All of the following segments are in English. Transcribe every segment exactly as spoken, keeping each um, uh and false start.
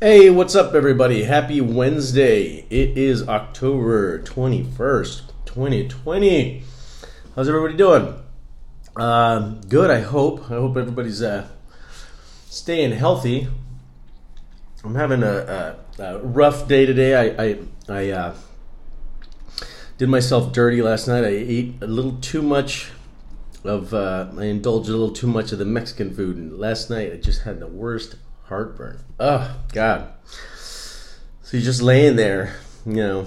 Hey, what's up, everybody? Happy Wednesday. It is October twenty-first, twenty twenty. How's everybody doing? Um, good, I hope. I hope everybody's uh, staying healthy. I'm having a, a, a rough day today. I I, I uh, did myself dirty last night. I ate a little too much of, uh, I indulged a little too much of the Mexican food. And last night, I just had the worst heartburn. Oh, God. So you're just laying there, you know.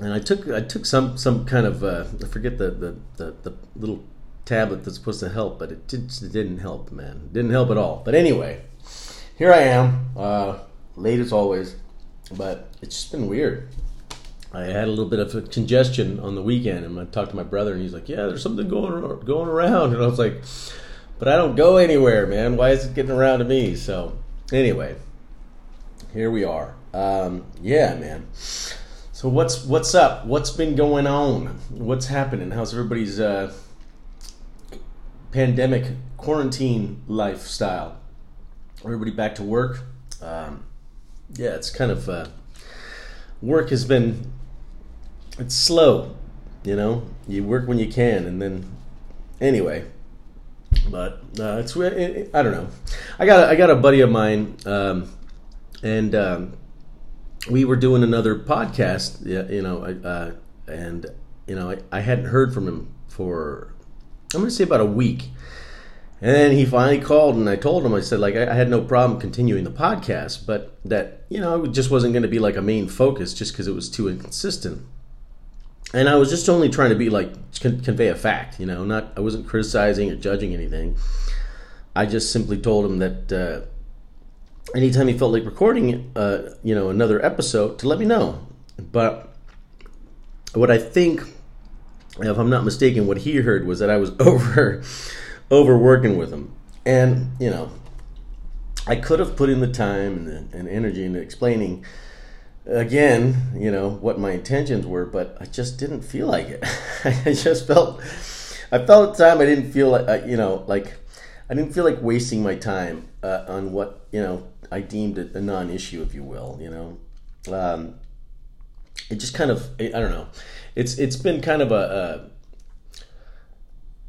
And I took I took some some kind of, uh, I forget the, the, the, the little tablet that's supposed to help, but it, did, it didn't help, man. It didn't help at all. But anyway, here I am, uh, late as always, but it's just been weird. I had a little bit of a congestion on the weekend, and I talked to my brother, and he's like, yeah, there's something going going around. And I was like, but I don't go anywhere, man. Why is it getting around to me? So anyway, here we are. Um, yeah, man. So what's what's up? What's been going on? What's happening? How's everybody's uh, pandemic quarantine lifestyle? Everybody back to work? Um, yeah, it's kind of uh, work has been it's slow, you know. You work when you can, and then anyway. But uh, it's I don't know. I got a, I got a buddy of mine, um, and um, we were doing another podcast. You know, uh, and you know, I, I hadn't heard from him for I'm going to say about a week, and then he finally called, and I told him I said like I, I had no problem continuing the podcast, but that you know it just wasn't going to be like a main focus just because it was too inconsistent. And I was just only trying to be like con- convey a fact, you know. Not I wasn't criticizing or judging anything. I just simply told him that uh, anytime he felt like recording, uh, you know, another episode, to let me know. But what I think, if I'm not mistaken, what he heard was that I was over overworking with him, and you know, I could have put in the time and, the, and energy into explaining. Again, you know, what my intentions were, but I just didn't feel like it. I just felt, I felt at the time I didn't feel like, you know, like, I didn't feel like wasting my time uh, on what, you know, I deemed a non-issue, if you will, you know. Um, it just kind of, I don't know, it's it's been kind of a,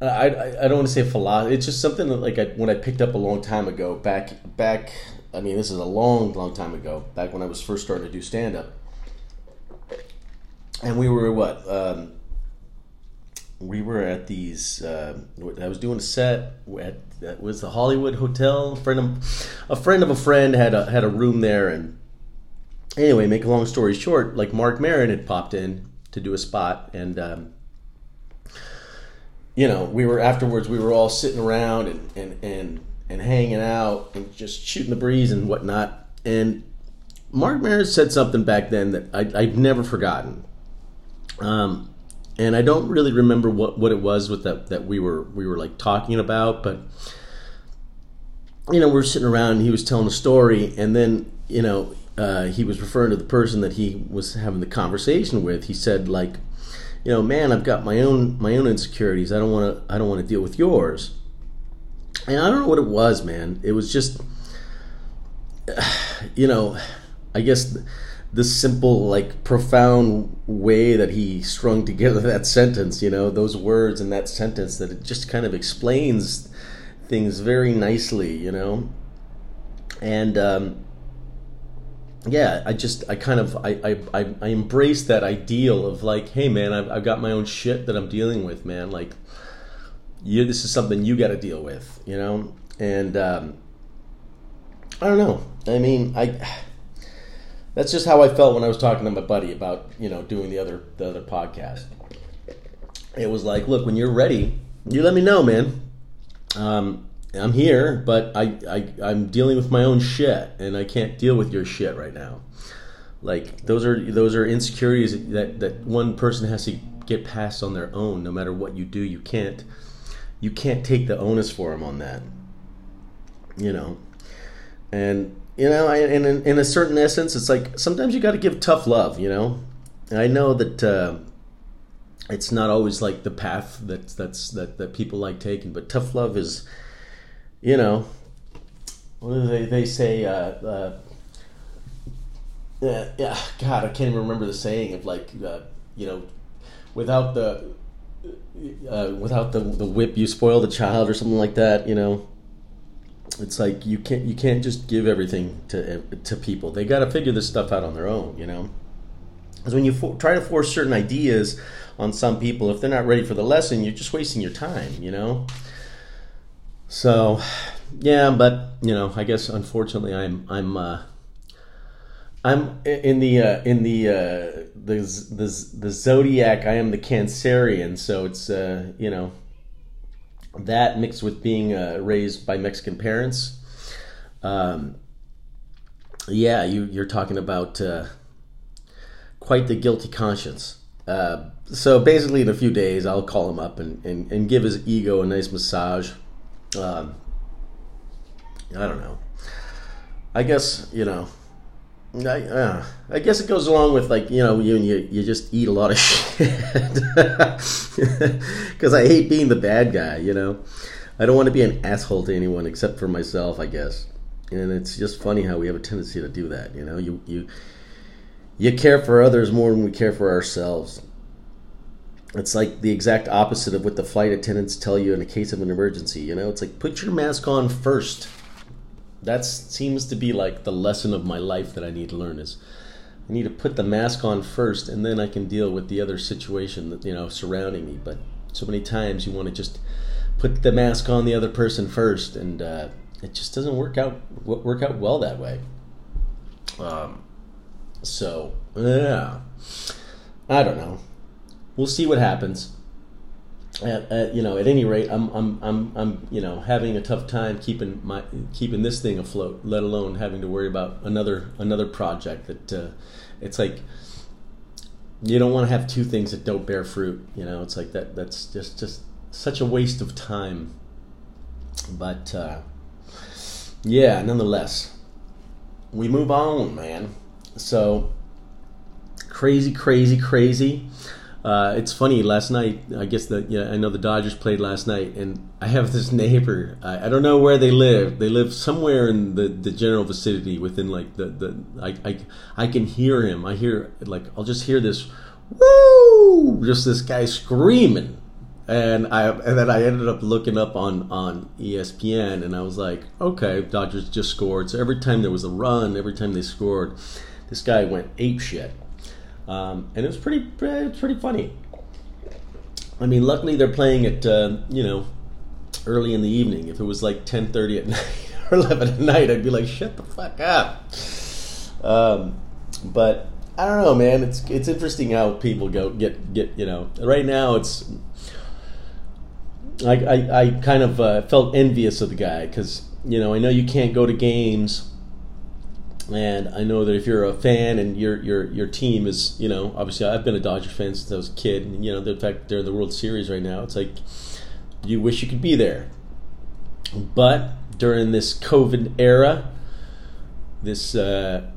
a I, I don't want to say philosophy, it's just something that like I, when I picked up a long time ago, back, back, I mean, this is a long, long time ago, back when I was first starting to do stand-up. And we were, what, um, we were at these, uh, I was doing a set at, at was the Hollywood Hotel. A friend of a friend of a friend had a, had a room there. And anyway, make a long story short, like Mark Maron had popped in to do a spot. And, um, you know, we were, afterwards, we were all sitting around and, and, and, and hanging out and just shooting the breeze and whatnot. And Mark Merritt said something back then that I, I've never forgotten. Um, and I don't really remember what, what it was with that that we were we were like talking about, but you know, we were sitting around and he was telling a story, and then, you know, uh, he was referring to the person that he was having the conversation with. He said, like, you know, man, I've got my own my own insecurities. I don't wanna I don't wanna deal with yours. And I don't know what it was, man. It was just, you know, I guess this simple, like, profound way that he strung together that sentence, you know, those words in that sentence, that it just kind of explains things very nicely, you know. And, um, yeah, I just, I kind of, I, I, I embraced that ideal of, like, hey, man, I've, I've got my own shit that I'm dealing with, man, like, you, this is something you got to deal with, you know. And um, I don't know. I mean, I that's just how I felt when I was talking to my buddy about, you know, doing the other the other podcast. It was like, look, when you're ready, you let me know, man. Um, I'm here, but I, I I'm dealing with my own shit, and I can't deal with your shit right now. Like those are those are insecurities that that one person has to get past on their own. No matter what you do, you can't. You can't take the onus for him on that, you know. And, you know, I, and in, in a certain essence, it's like sometimes you got to give tough love, you know. And I know that uh, it's not always like the path that, that's, that, that people like taking, but tough love is, you know, what do they, they say, uh, uh, yeah, yeah, God, I can't even remember the saying of like, uh, you know, without the uh, without the the whip, you spoil the child or something like that. You know, it's like you can't you can't just give everything to to people. They got to figure this stuff out on their own. You know, because when you for, try to force certain ideas on some people, if they're not ready for the lesson, you're just wasting your time. You know. So, yeah, but you know, I guess unfortunately, I'm I'm uh, I'm in the uh, in the, uh, the the the zodiac. I am the Cancerian, so it's uh, you know, that mixed with being uh, raised by Mexican parents. Um, yeah, you you're talking about uh, quite the guilty conscience. Uh, so basically, in a few days, I'll call him up and, and, and give his ego a nice massage. Um, I don't know. I guess, you know, I uh, I guess it goes along with, like, you know, you you, you just eat a lot of shit. Because I hate being the bad guy, you know. I don't want to be an asshole to anyone except for myself, I guess. And it's just funny how we have a tendency to do that, you know. You, you, you care for others more than we care for ourselves. It's like the exact opposite of what the flight attendants tell you in a case of an emergency, you know? It's like, put your mask on first. That seems to be like the lesson of my life that I need to learn is I need to put the mask on first, and then I can deal with the other situation that, you know, surrounding me. But so many times you want to just put the mask on the other person first, and uh, it just doesn't work out work out well that way. Um. So, yeah. I don't know. We'll see what happens. At, at, you know, at any rate, I'm, I'm, I'm, I'm, you know, having a tough time keeping my keeping this thing afloat. Let alone having to worry about another another project that uh, it's like you don't want to have two things that don't bear fruit. You know, it's like that. That's just just such a waste of time. But uh, yeah, nonetheless, we move on, man. So crazy, crazy, crazy. Uh, it's funny. Last night, I guess that yeah, I know the Dodgers played last night, and I have this neighbor. I, I don't know where they live. They live somewhere in the, the general vicinity within like the the. I, I I can hear him. I hear like I'll just hear this, woo! Just this guy screaming, and I and then I ended up looking up on on E S P N, and I was like, okay, Dodgers just scored. So every time there was a run, every time they scored, this guy went ape shit. Um, and it was pretty, pretty, pretty funny. I mean, luckily they're playing at uh, you know, early in the evening. If it was like ten thirty at night or eleven at night, I'd be like, shut the fuck up. Um, but I don't know, man. It's it's interesting how people go get get you know. Right now, it's I I, I kind of uh, felt envious of the guy because you know I know you can't go to games. And I know that if you're a fan and your your your team is, you know, obviously I've been a Dodger fan since I was a kid. And, you know, the fact they're in the World Series right now, it's like you wish you could be there. But during this COVID era, this uh,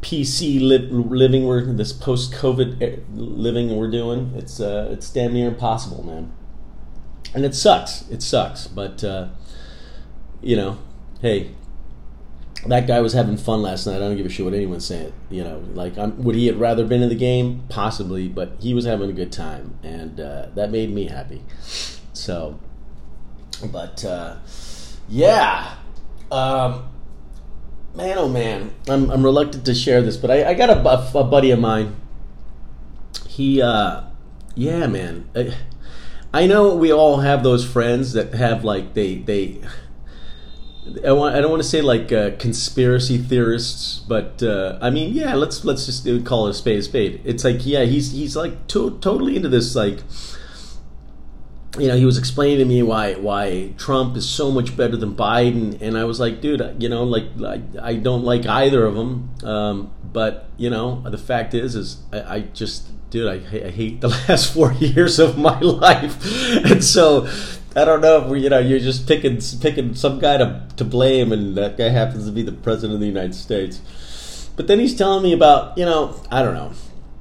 P C li- living, we're this post-COVID living we're doing, it's uh, it's damn near impossible, man. And it sucks. It sucks. But uh, you know, hey. That guy was having fun last night. I don't give a shit what anyone's saying. You know, like, I'm, would he have rather been in the game? Possibly, but he was having a good time, and uh, that made me happy. So, but uh, yeah, um, man, oh man, I'm I'm reluctant to share this, but I, I got a, a buddy of mine. He, uh, yeah, man, I, I know we all have those friends that have like they they. I want. I don't want to say like uh, conspiracy theorists, but uh, I mean, yeah. Let's let's just call it a spade a spade. It's like, yeah, he's he's like to, totally into this. Like, you know, he was explaining to me why why Trump is so much better than Biden, and I was like, dude, you know, like I, I don't like either of them. Um, but you know, the fact is, is I, I just, dude, I, I hate the last four years of my life, and so. I don't know if we, you know, you're just picking picking some guy to to blame, and that guy happens to be the president of the United States. But then he's telling me about, you know, I don't know.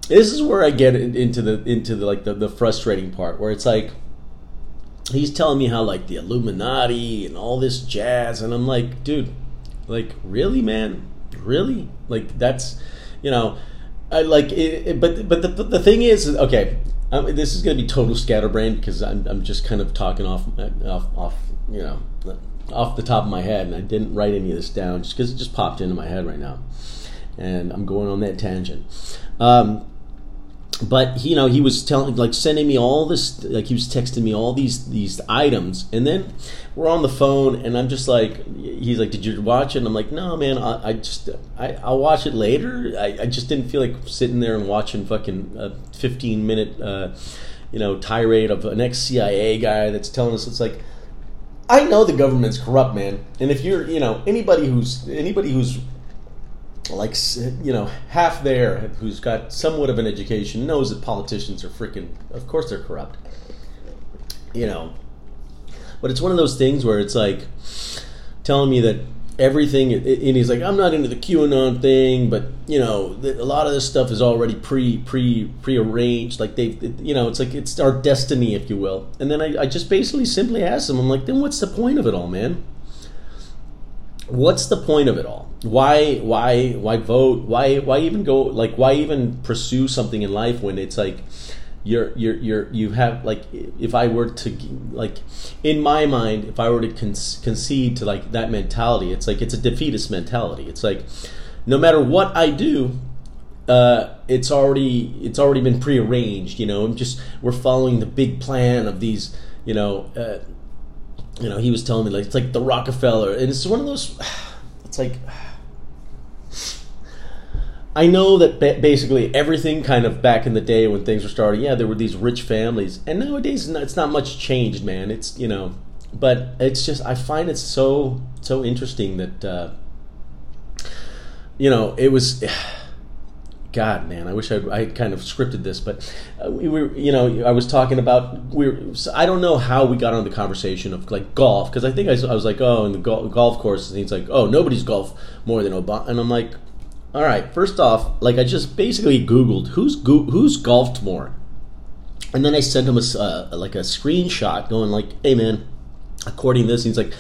This is where I get into the into the like the, the frustrating part, where it's like he's telling me how like the Illuminati and all this jazz, and I'm like, dude, like really, man, really, like that's you know, I like it, it, but but the the thing is, okay, um, this is going to be total scatterbrain because I'm I'm just kind of talking off off off you know off the top of my head, and I didn't write any of this down just because it just popped into my head right now, and I'm going on that tangent. Um, But you know, he was telling, like, sending me all this, like he was texting me all these these items, and then we're on the phone, and I'm just like, he's like, "Did you watch it?" And I'm like, "No, man, I, I just, I, I'll watch it later. I, I just didn't feel like sitting there and watching fucking a fifteen minute, uh, you know, tirade of an ex-C I A guy that's telling us it's like, I know the government's corrupt, man, and if you're, you know, anybody who's anybody who's like, you know, half there, who's got somewhat of an education, knows that politicians are freaking, of course they're corrupt, you know. But it's one of those things where it's like telling me that everything, and he's like, I'm not into the QAnon thing, but, you know, a lot of this stuff is already pre, pre, pre-arranged, like they've, you know, it's like, it's our destiny, if you will. And then I, I just basically simply asked him, I'm like, then what's the point of it all, man? What's the point of it all? Why, why, why vote? Why, why even go? Like, why even pursue something in life when it's like, you're, you're, you're, you have like, if I were to, like, in my mind, if I were to con- concede to like that mentality, it's like, it's a defeatist mentality. It's like, no matter what I do, uh, it's already, it's already been prearranged. You know, I'm just, we're following the big plan of these, you know. Uh, You know, he was telling me, like, it's like the Rockefeller. And it's one of those, it's like, I know that basically everything kind of back in the day when things were starting, yeah, there were these rich families. And nowadays, it's not much changed, man. It's, you know, but it's just, I find it so, so interesting that, uh, you know, it was... God, man, I wish I'd, I had kind of scripted this, but uh, we were, you know, I was talking about, we were, I don't know how we got on the conversation of like golf, because I think I, I was like, oh, and the go- golf course, and he's like, oh, nobody's golf more than Obama, and I'm like, all right, first off, like I just basically Googled who's go- who's golfed more, and then I sent him a, uh, like a screenshot going like, hey man, according to this, he's like,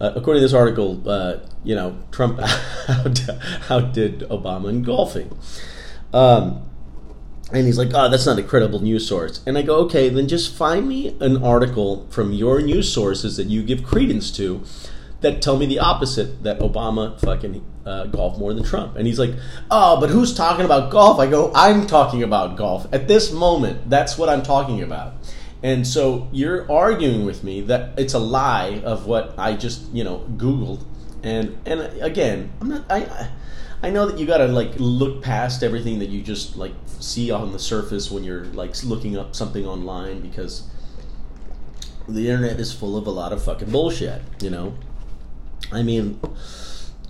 Uh, according to this article, uh, you know, Trump out- outdid Obama in golfing. Um, and he's like, oh, that's not a credible news source. And I go, okay, then just find me an article from your news sources that you give credence to that tell me the opposite, that Obama fucking uh, golfed more than Trump. And he's like, oh, but who's talking about golf? I go, I'm talking about golf. At this moment, that's what I'm talking about. And so you're arguing with me that it's a lie of what I just, you know, Googled. And and again, I'm not, I I know that you gotta like look past everything that you just like see on the surface when you're like looking up something online, because the internet is full of a lot of fucking bullshit, you know? I mean,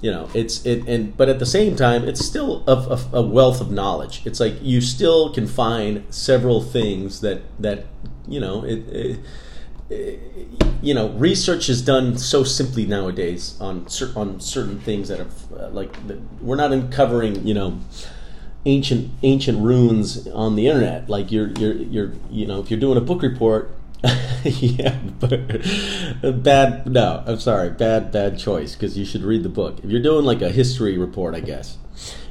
you know, it's it and but at the same time, it's still a, a, a wealth of knowledge. It's like you still can find several things that that you know it, it, it you know research is done so simply nowadays on cer- on certain things that have uh, like that we're not uncovering you know ancient ancient runes on the internet. Like you're you're you're you know if you're doing a book report. yeah, but bad. No, I'm sorry, bad, bad choice. Because you should read the book. If you're doing like a history report, I guess,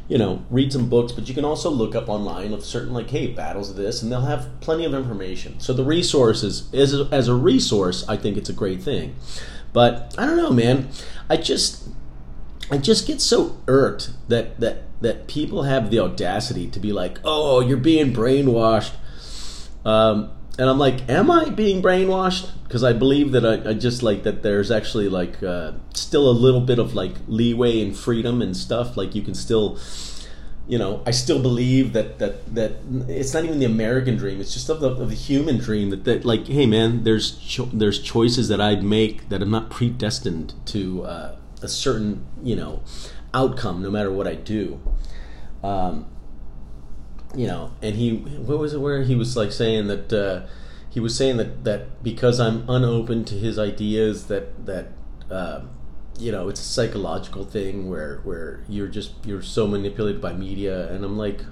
you know, read some books. But you can also look up online of certain, like, hey, battles of this, and they'll have plenty of information. So the resources is as, as a resource, I think it's a great thing. But I don't know, man. I just, I just get so irked that that that people have the audacity to be like, oh, you're being brainwashed. Um. And I'm like, am I being brainwashed? Because I believe that I, I just like that there's actually like uh, still a little bit of like leeway and freedom and stuff. Like you can still, you know, I still believe that that, that it's not even the American dream. It's just of the, of the human dream that, that like, hey man, there's cho- there's choices that I'd make that I'm not predestined to uh, a certain, you know, outcome no matter what I do. Um You know, and he, what was it where he was like saying that, uh, he was saying that, that because I'm unopen to his ideas that, that, uh, you know, it's a psychological thing where, where you're just, you're so manipulated by media. And I'm like,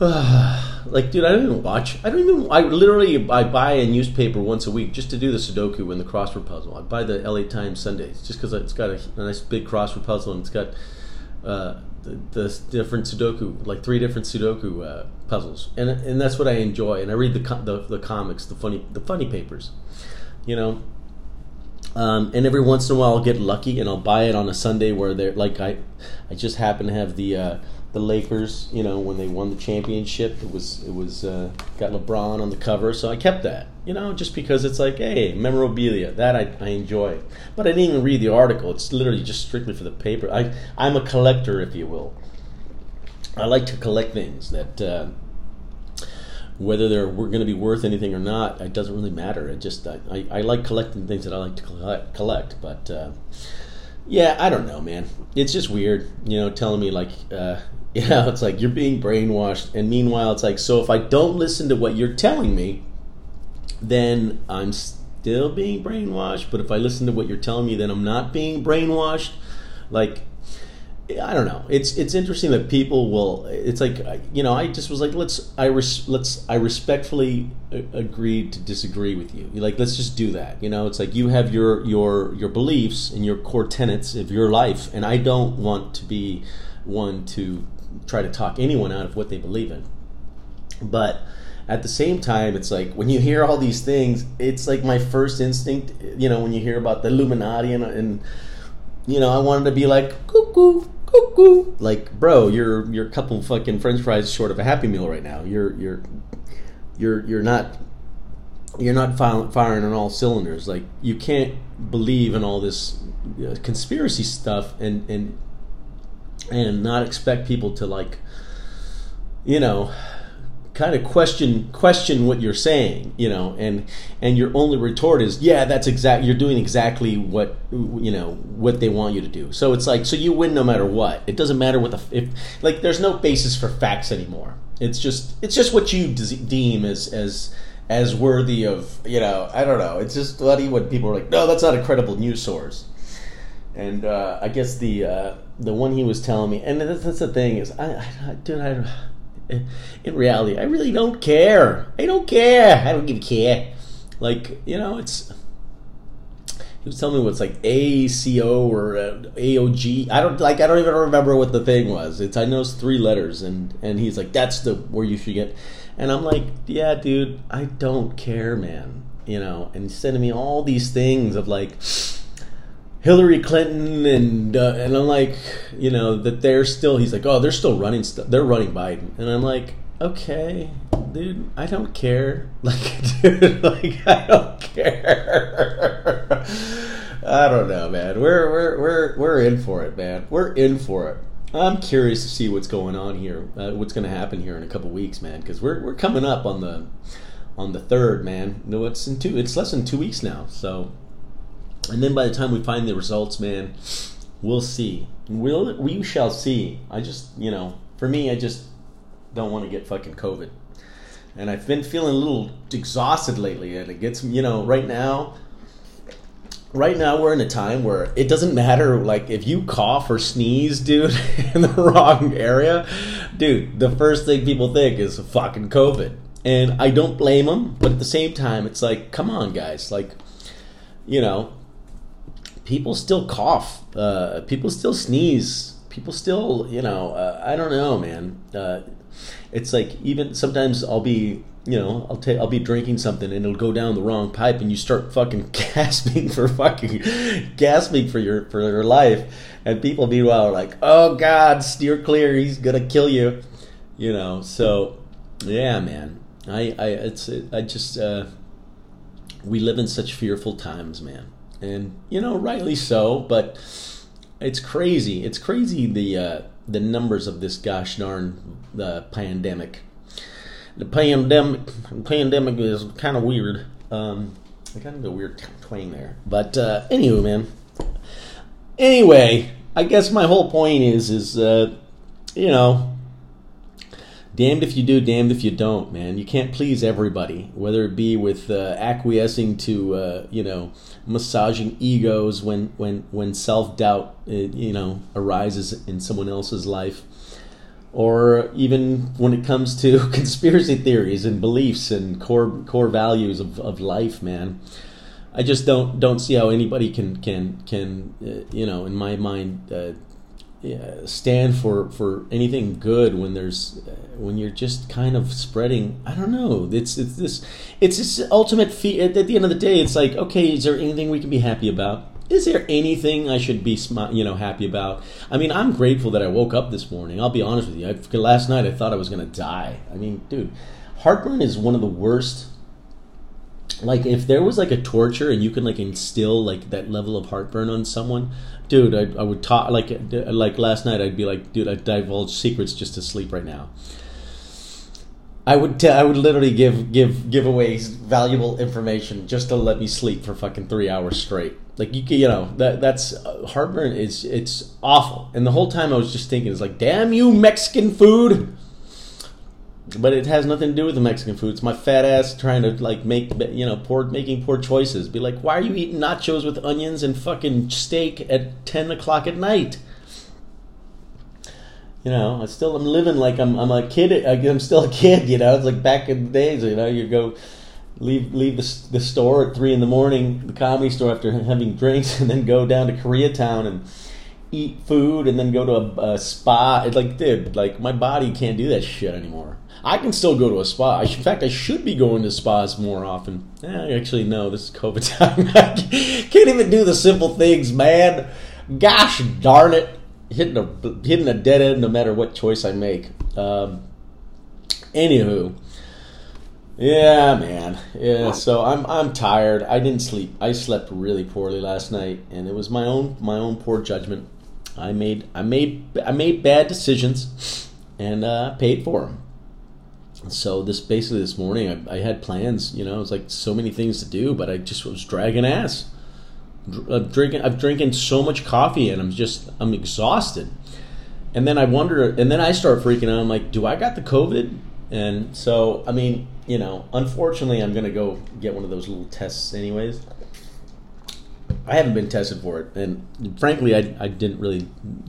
uh, like, dude, I don't even watch, I don't even, I literally, I buy a newspaper once a week just to do the Sudoku and the crossword puzzle. I buy the L A Times Sundays just because it's got a, a nice big crossword puzzle and it's got uh, the, the different Sudoku, like three different Sudoku uh, puzzles, and and that's what I enjoy. And I read the com the, the comics, the funny the funny papers, you know. Um, and every once in a while, I'll get lucky and I'll buy it on a Sunday where they're like I, I just happen to have the uh, the Lakers, you know, when they won the championship. It was it was uh, got LeBron on the cover, so I kept that, you know, just because it's like, hey, memorabilia that I I enjoy. But I didn't even read the article. It's literally just strictly for the paper. I I'm a collector, if you will. I like to collect things that. Uh, Whether they're going to be worth anything or not, it doesn't really matter. It just I, I, I like collecting things that I like to collect. But uh, yeah, I don't know, man. It's just weird, you know, telling me like, uh, you know, it's like you're being brainwashed. And meanwhile, it's like, so if I don't listen to what you're telling me, then I'm still being brainwashed. But if I listen to what you're telling me, then I'm not being brainwashed. Like, I don't know. It's it's interesting that people will. It's like, you know. I just was like, let's. I res, let's. I respectfully agree to disagree with you. Like, let's just do that. You know. It's like you have your your your beliefs and your core tenets of your life, and I don't want to be one to try to talk anyone out of what they believe in. But at the same time, it's like when you hear all these things, it's like my first instinct. You know, when you hear about the Illuminati and and you know, I wanted to be like cuckoo. Cuckoo. Like, bro, you're you're a couple fucking French fries short of a Happy Meal right now. You're you're you're you're not you're not firing on all cylinders. Like, you can't believe in all this uh, conspiracy stuff and and and not expect people to, like, you know, kind of question question what you're saying, you know, and and your only retort is, yeah, that's exact. You're doing exactly what you know what they want you to do. So it's like, so you win no matter what. It doesn't matter what the if like there's no basis for facts anymore. It's just it's just what you deem as as as worthy of, you know. I don't know. It's just bloody when people are like, no, that's not a credible news source. And uh, I guess the uh, the one he was telling me, and that's, that's the thing is, I, I dude, I. in reality, I really don't care. I don't care. I don't give a care. Like, you know, it's... He was telling me what's like A C O or A O G. I don't like. I don't even remember what the thing was. It's I know it's three letters, and and he's like, that's the where you should get. And I'm like, yeah, dude, I don't care, man. You know, and he's sending me all these things of like Hillary Clinton and uh, and I'm like, you know, that they're still, he's like, oh, they're still running stuff, they're running Biden, and I'm like, okay, dude, I don't care. Like, dude, like, I don't care. I don't know, man. We're we're we're we're in for it, man. We're in for it. I'm curious to see what's going on here, uh, what's going to happen here in a couple weeks, man, because we're we're coming up on the on the third, man. No, it's in two. It's less than two weeks now, so. And then by the time we find the results, man, we'll see. We'll, we shall see. I just, you know, for me, I just don't want to get fucking COVID. And I've been feeling a little exhausted lately. And it gets, you know, right now, right now we're in a time where it doesn't matter. Like, if you cough or sneeze, dude, in the wrong area, dude, the first thing people think is fucking COVID. And I don't blame them. But at the same time, it's like, come on, guys. Like, you know. People still cough. Uh, people still sneeze. People still, you know, uh, I don't know, man. Uh, it's like even sometimes I'll be, you know, I'll take, I'll be drinking something and it'll go down the wrong pipe and you start fucking gasping for fucking gasping for your for your life. And people meanwhile are like, oh God, steer clear. He's gonna kill you, you know. So yeah, man. I I it's it, I just uh, we live in such fearful times, man. And, you know, rightly so, but it's crazy. It's crazy the uh, the numbers of this gosh darn uh, pandemic. The pandemic pandemic is kind of weird. Um, I kind of got a weird twang there. But uh, anyway, man. Anyway, I guess my whole point is, is uh, you know, damned if you do, damned if you don't, man. You can't please everybody, whether it be with uh, acquiescing to, uh, you know, massaging egos when when when self-doubt, uh, you know, arises in someone else's life, or even when it comes to conspiracy theories and beliefs and core core values of, of life, man. I just don't don't see how anybody can can can uh, you know, in my mind, uh, yeah, stand for, for anything good when there's when you're just kind of spreading, I don't know, it's it's this it's this ultimate fee- at, at the end of the day, it's like, okay, is there anything we can be happy about? Is there anything I should be, you know, happy about? I mean, I'm grateful that I woke up this morning. I'll be honest with you. I, last night, I thought I was going to die. I mean, dude, heartburn is one of the worst. Like, if there was, like, a torture and you could, like, instill, like, that level of heartburn on someone, dude, I, I would talk, like, like last night, I'd be like, dude, I'd divulge secrets just to sleep right now. I would t- I would literally give give give away valuable information just to let me sleep for fucking three hours straight. Like, you you know, that that's uh, heartburn is, it's awful. And the whole time I was just thinking, it's like, damn you, Mexican food. But it has nothing to do with the Mexican food. It's my fat ass trying to, like, make, you know, poor making poor choices. Be like, why are you eating nachos with onions and fucking steak at ten o'clock at night? You know, I still I'm living like I'm I'm a kid. I'm still a kid. You know, it's like back in the days. You know, you go leave leave the the store at three in the morning, the comedy store, after having drinks, and then go down to Koreatown and eat food, and then go to a, a spa. It's like, dude, like my body can't do that shit anymore. I can still go to a spa. I should, in fact, I should be going to spas more often. Eh, actually, no, this is COVID time. I can't even do the simple things, man. Gosh darn it. Hitting a hitting a dead end no matter what choice I make. Um, anywho, yeah, man, yeah. So I'm I'm tired. I didn't sleep. I slept really poorly last night, and it was my own my own poor judgment. I made I made I made bad decisions, and uh, paid for them. So this basically this morning I, I had plans. You know, it was like so many things to do, but I just was dragging ass. I'm drinking. I'm drinking so much coffee, and I'm just. I'm exhausted. And then I wonder. And then I start freaking out. I'm like, do I got the COVID? And so, I mean, you know, unfortunately, I'm gonna go get one of those little tests, anyways. I haven't been tested for it, and frankly, I I didn't really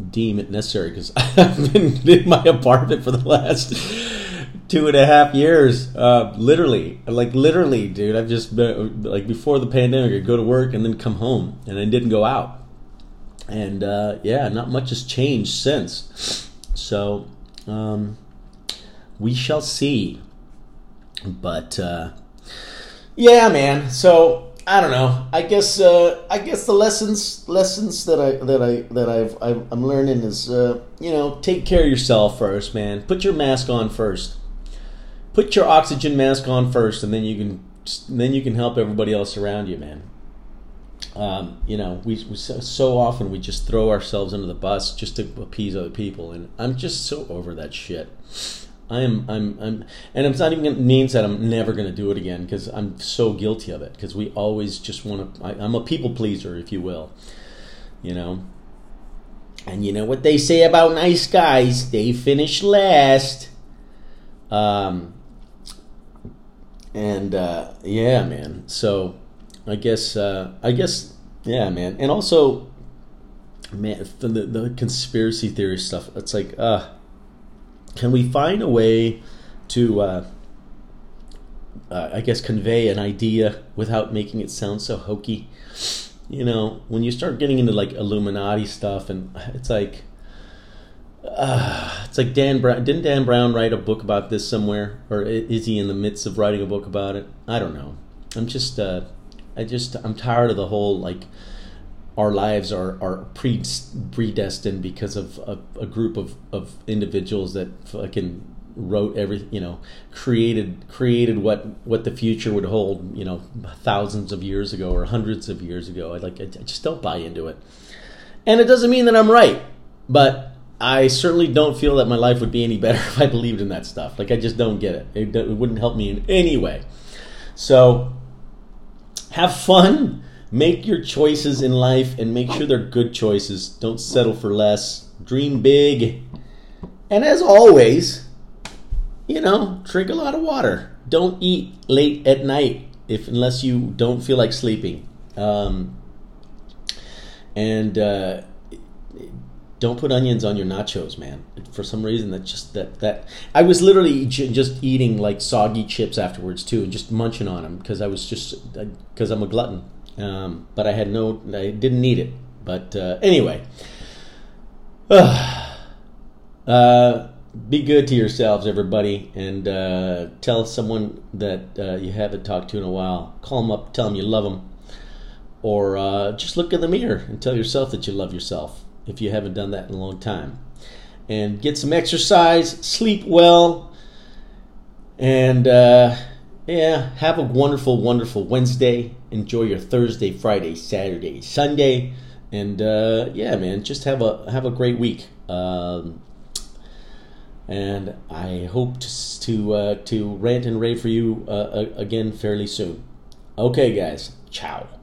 deem it necessary because I've been in my apartment for the last two and a half years, uh, literally, like literally, dude. I've just been, like before the pandemic, I'd go to work and then come home, and I didn't go out, and uh, yeah, not much has changed since. So um, we shall see. But uh, yeah, man. So I don't know. I guess uh, I guess the lessons lessons that I that I that I've, I've I'm learning is uh, you know, take care of yourself first, man. Put your mask on first. Put your oxygen mask on first, and then you can then you can help everybody else around you, man. Um, you know, we, we so, so often we just throw ourselves under the bus just to appease other people, and I'm just so over that shit. I am, I'm, I'm, and it's not even it means that I'm never going to do it again because I'm so guilty of it. Because we always just want to. I, I'm a people pleaser, if you will. You know, and you know what they say about nice guys? They finish last. Um. And uh, yeah, man. So, I guess, uh, I guess, yeah, man. And also, man, the, the conspiracy theory stuff. It's like, uh, can we find a way to, uh, uh, I guess, convey an idea without making it sound so hokey? You know, when you start getting into like Illuminati stuff, and it's like. Uh, it's like Dan Brown. Didn't Dan Brown write a book about this somewhere, or is he in the midst of writing a book about it? I don't know. I'm just, uh, I just, I'm tired of the whole like, our lives are are pre predestined because of a, a group of, of individuals that fucking wrote every, you know, created created what what the future would hold, you know, thousands of years ago or hundreds of years ago. I like, I just don't buy into it, and it doesn't mean that I'm right, but. I certainly don't feel that my life would be any better if I believed in that stuff. Like, I just don't get it. It, it wouldn't help me in any way. So, have fun. Make your choices in life and make sure they're good choices. Don't settle for less. Dream big. And as always, you know, drink a lot of water. Don't eat late at night if unless you don't feel like sleeping. Um, and... Uh, Don't put onions on your nachos, man. For some reason, that just that that I was literally j- just eating like soggy chips afterwards too, and just munching on them because I was just because I'm a glutton. Um, but I had no, I didn't need it. But uh, anyway, uh, be good to yourselves, everybody, and uh, tell someone that uh, you haven't talked to in a while. Call them up, tell them you love them, or uh, just look in the mirror and tell yourself that you love yourself if you haven't done that in a long time. And get some exercise, sleep well, and uh, yeah, have a wonderful, wonderful Wednesday. Enjoy your Thursday, Friday, Saturday, Sunday, and uh, yeah, man, just have a have a great week. Um, and I hope to to, uh, to rant and rave for you uh, again fairly soon. Okay, guys, ciao.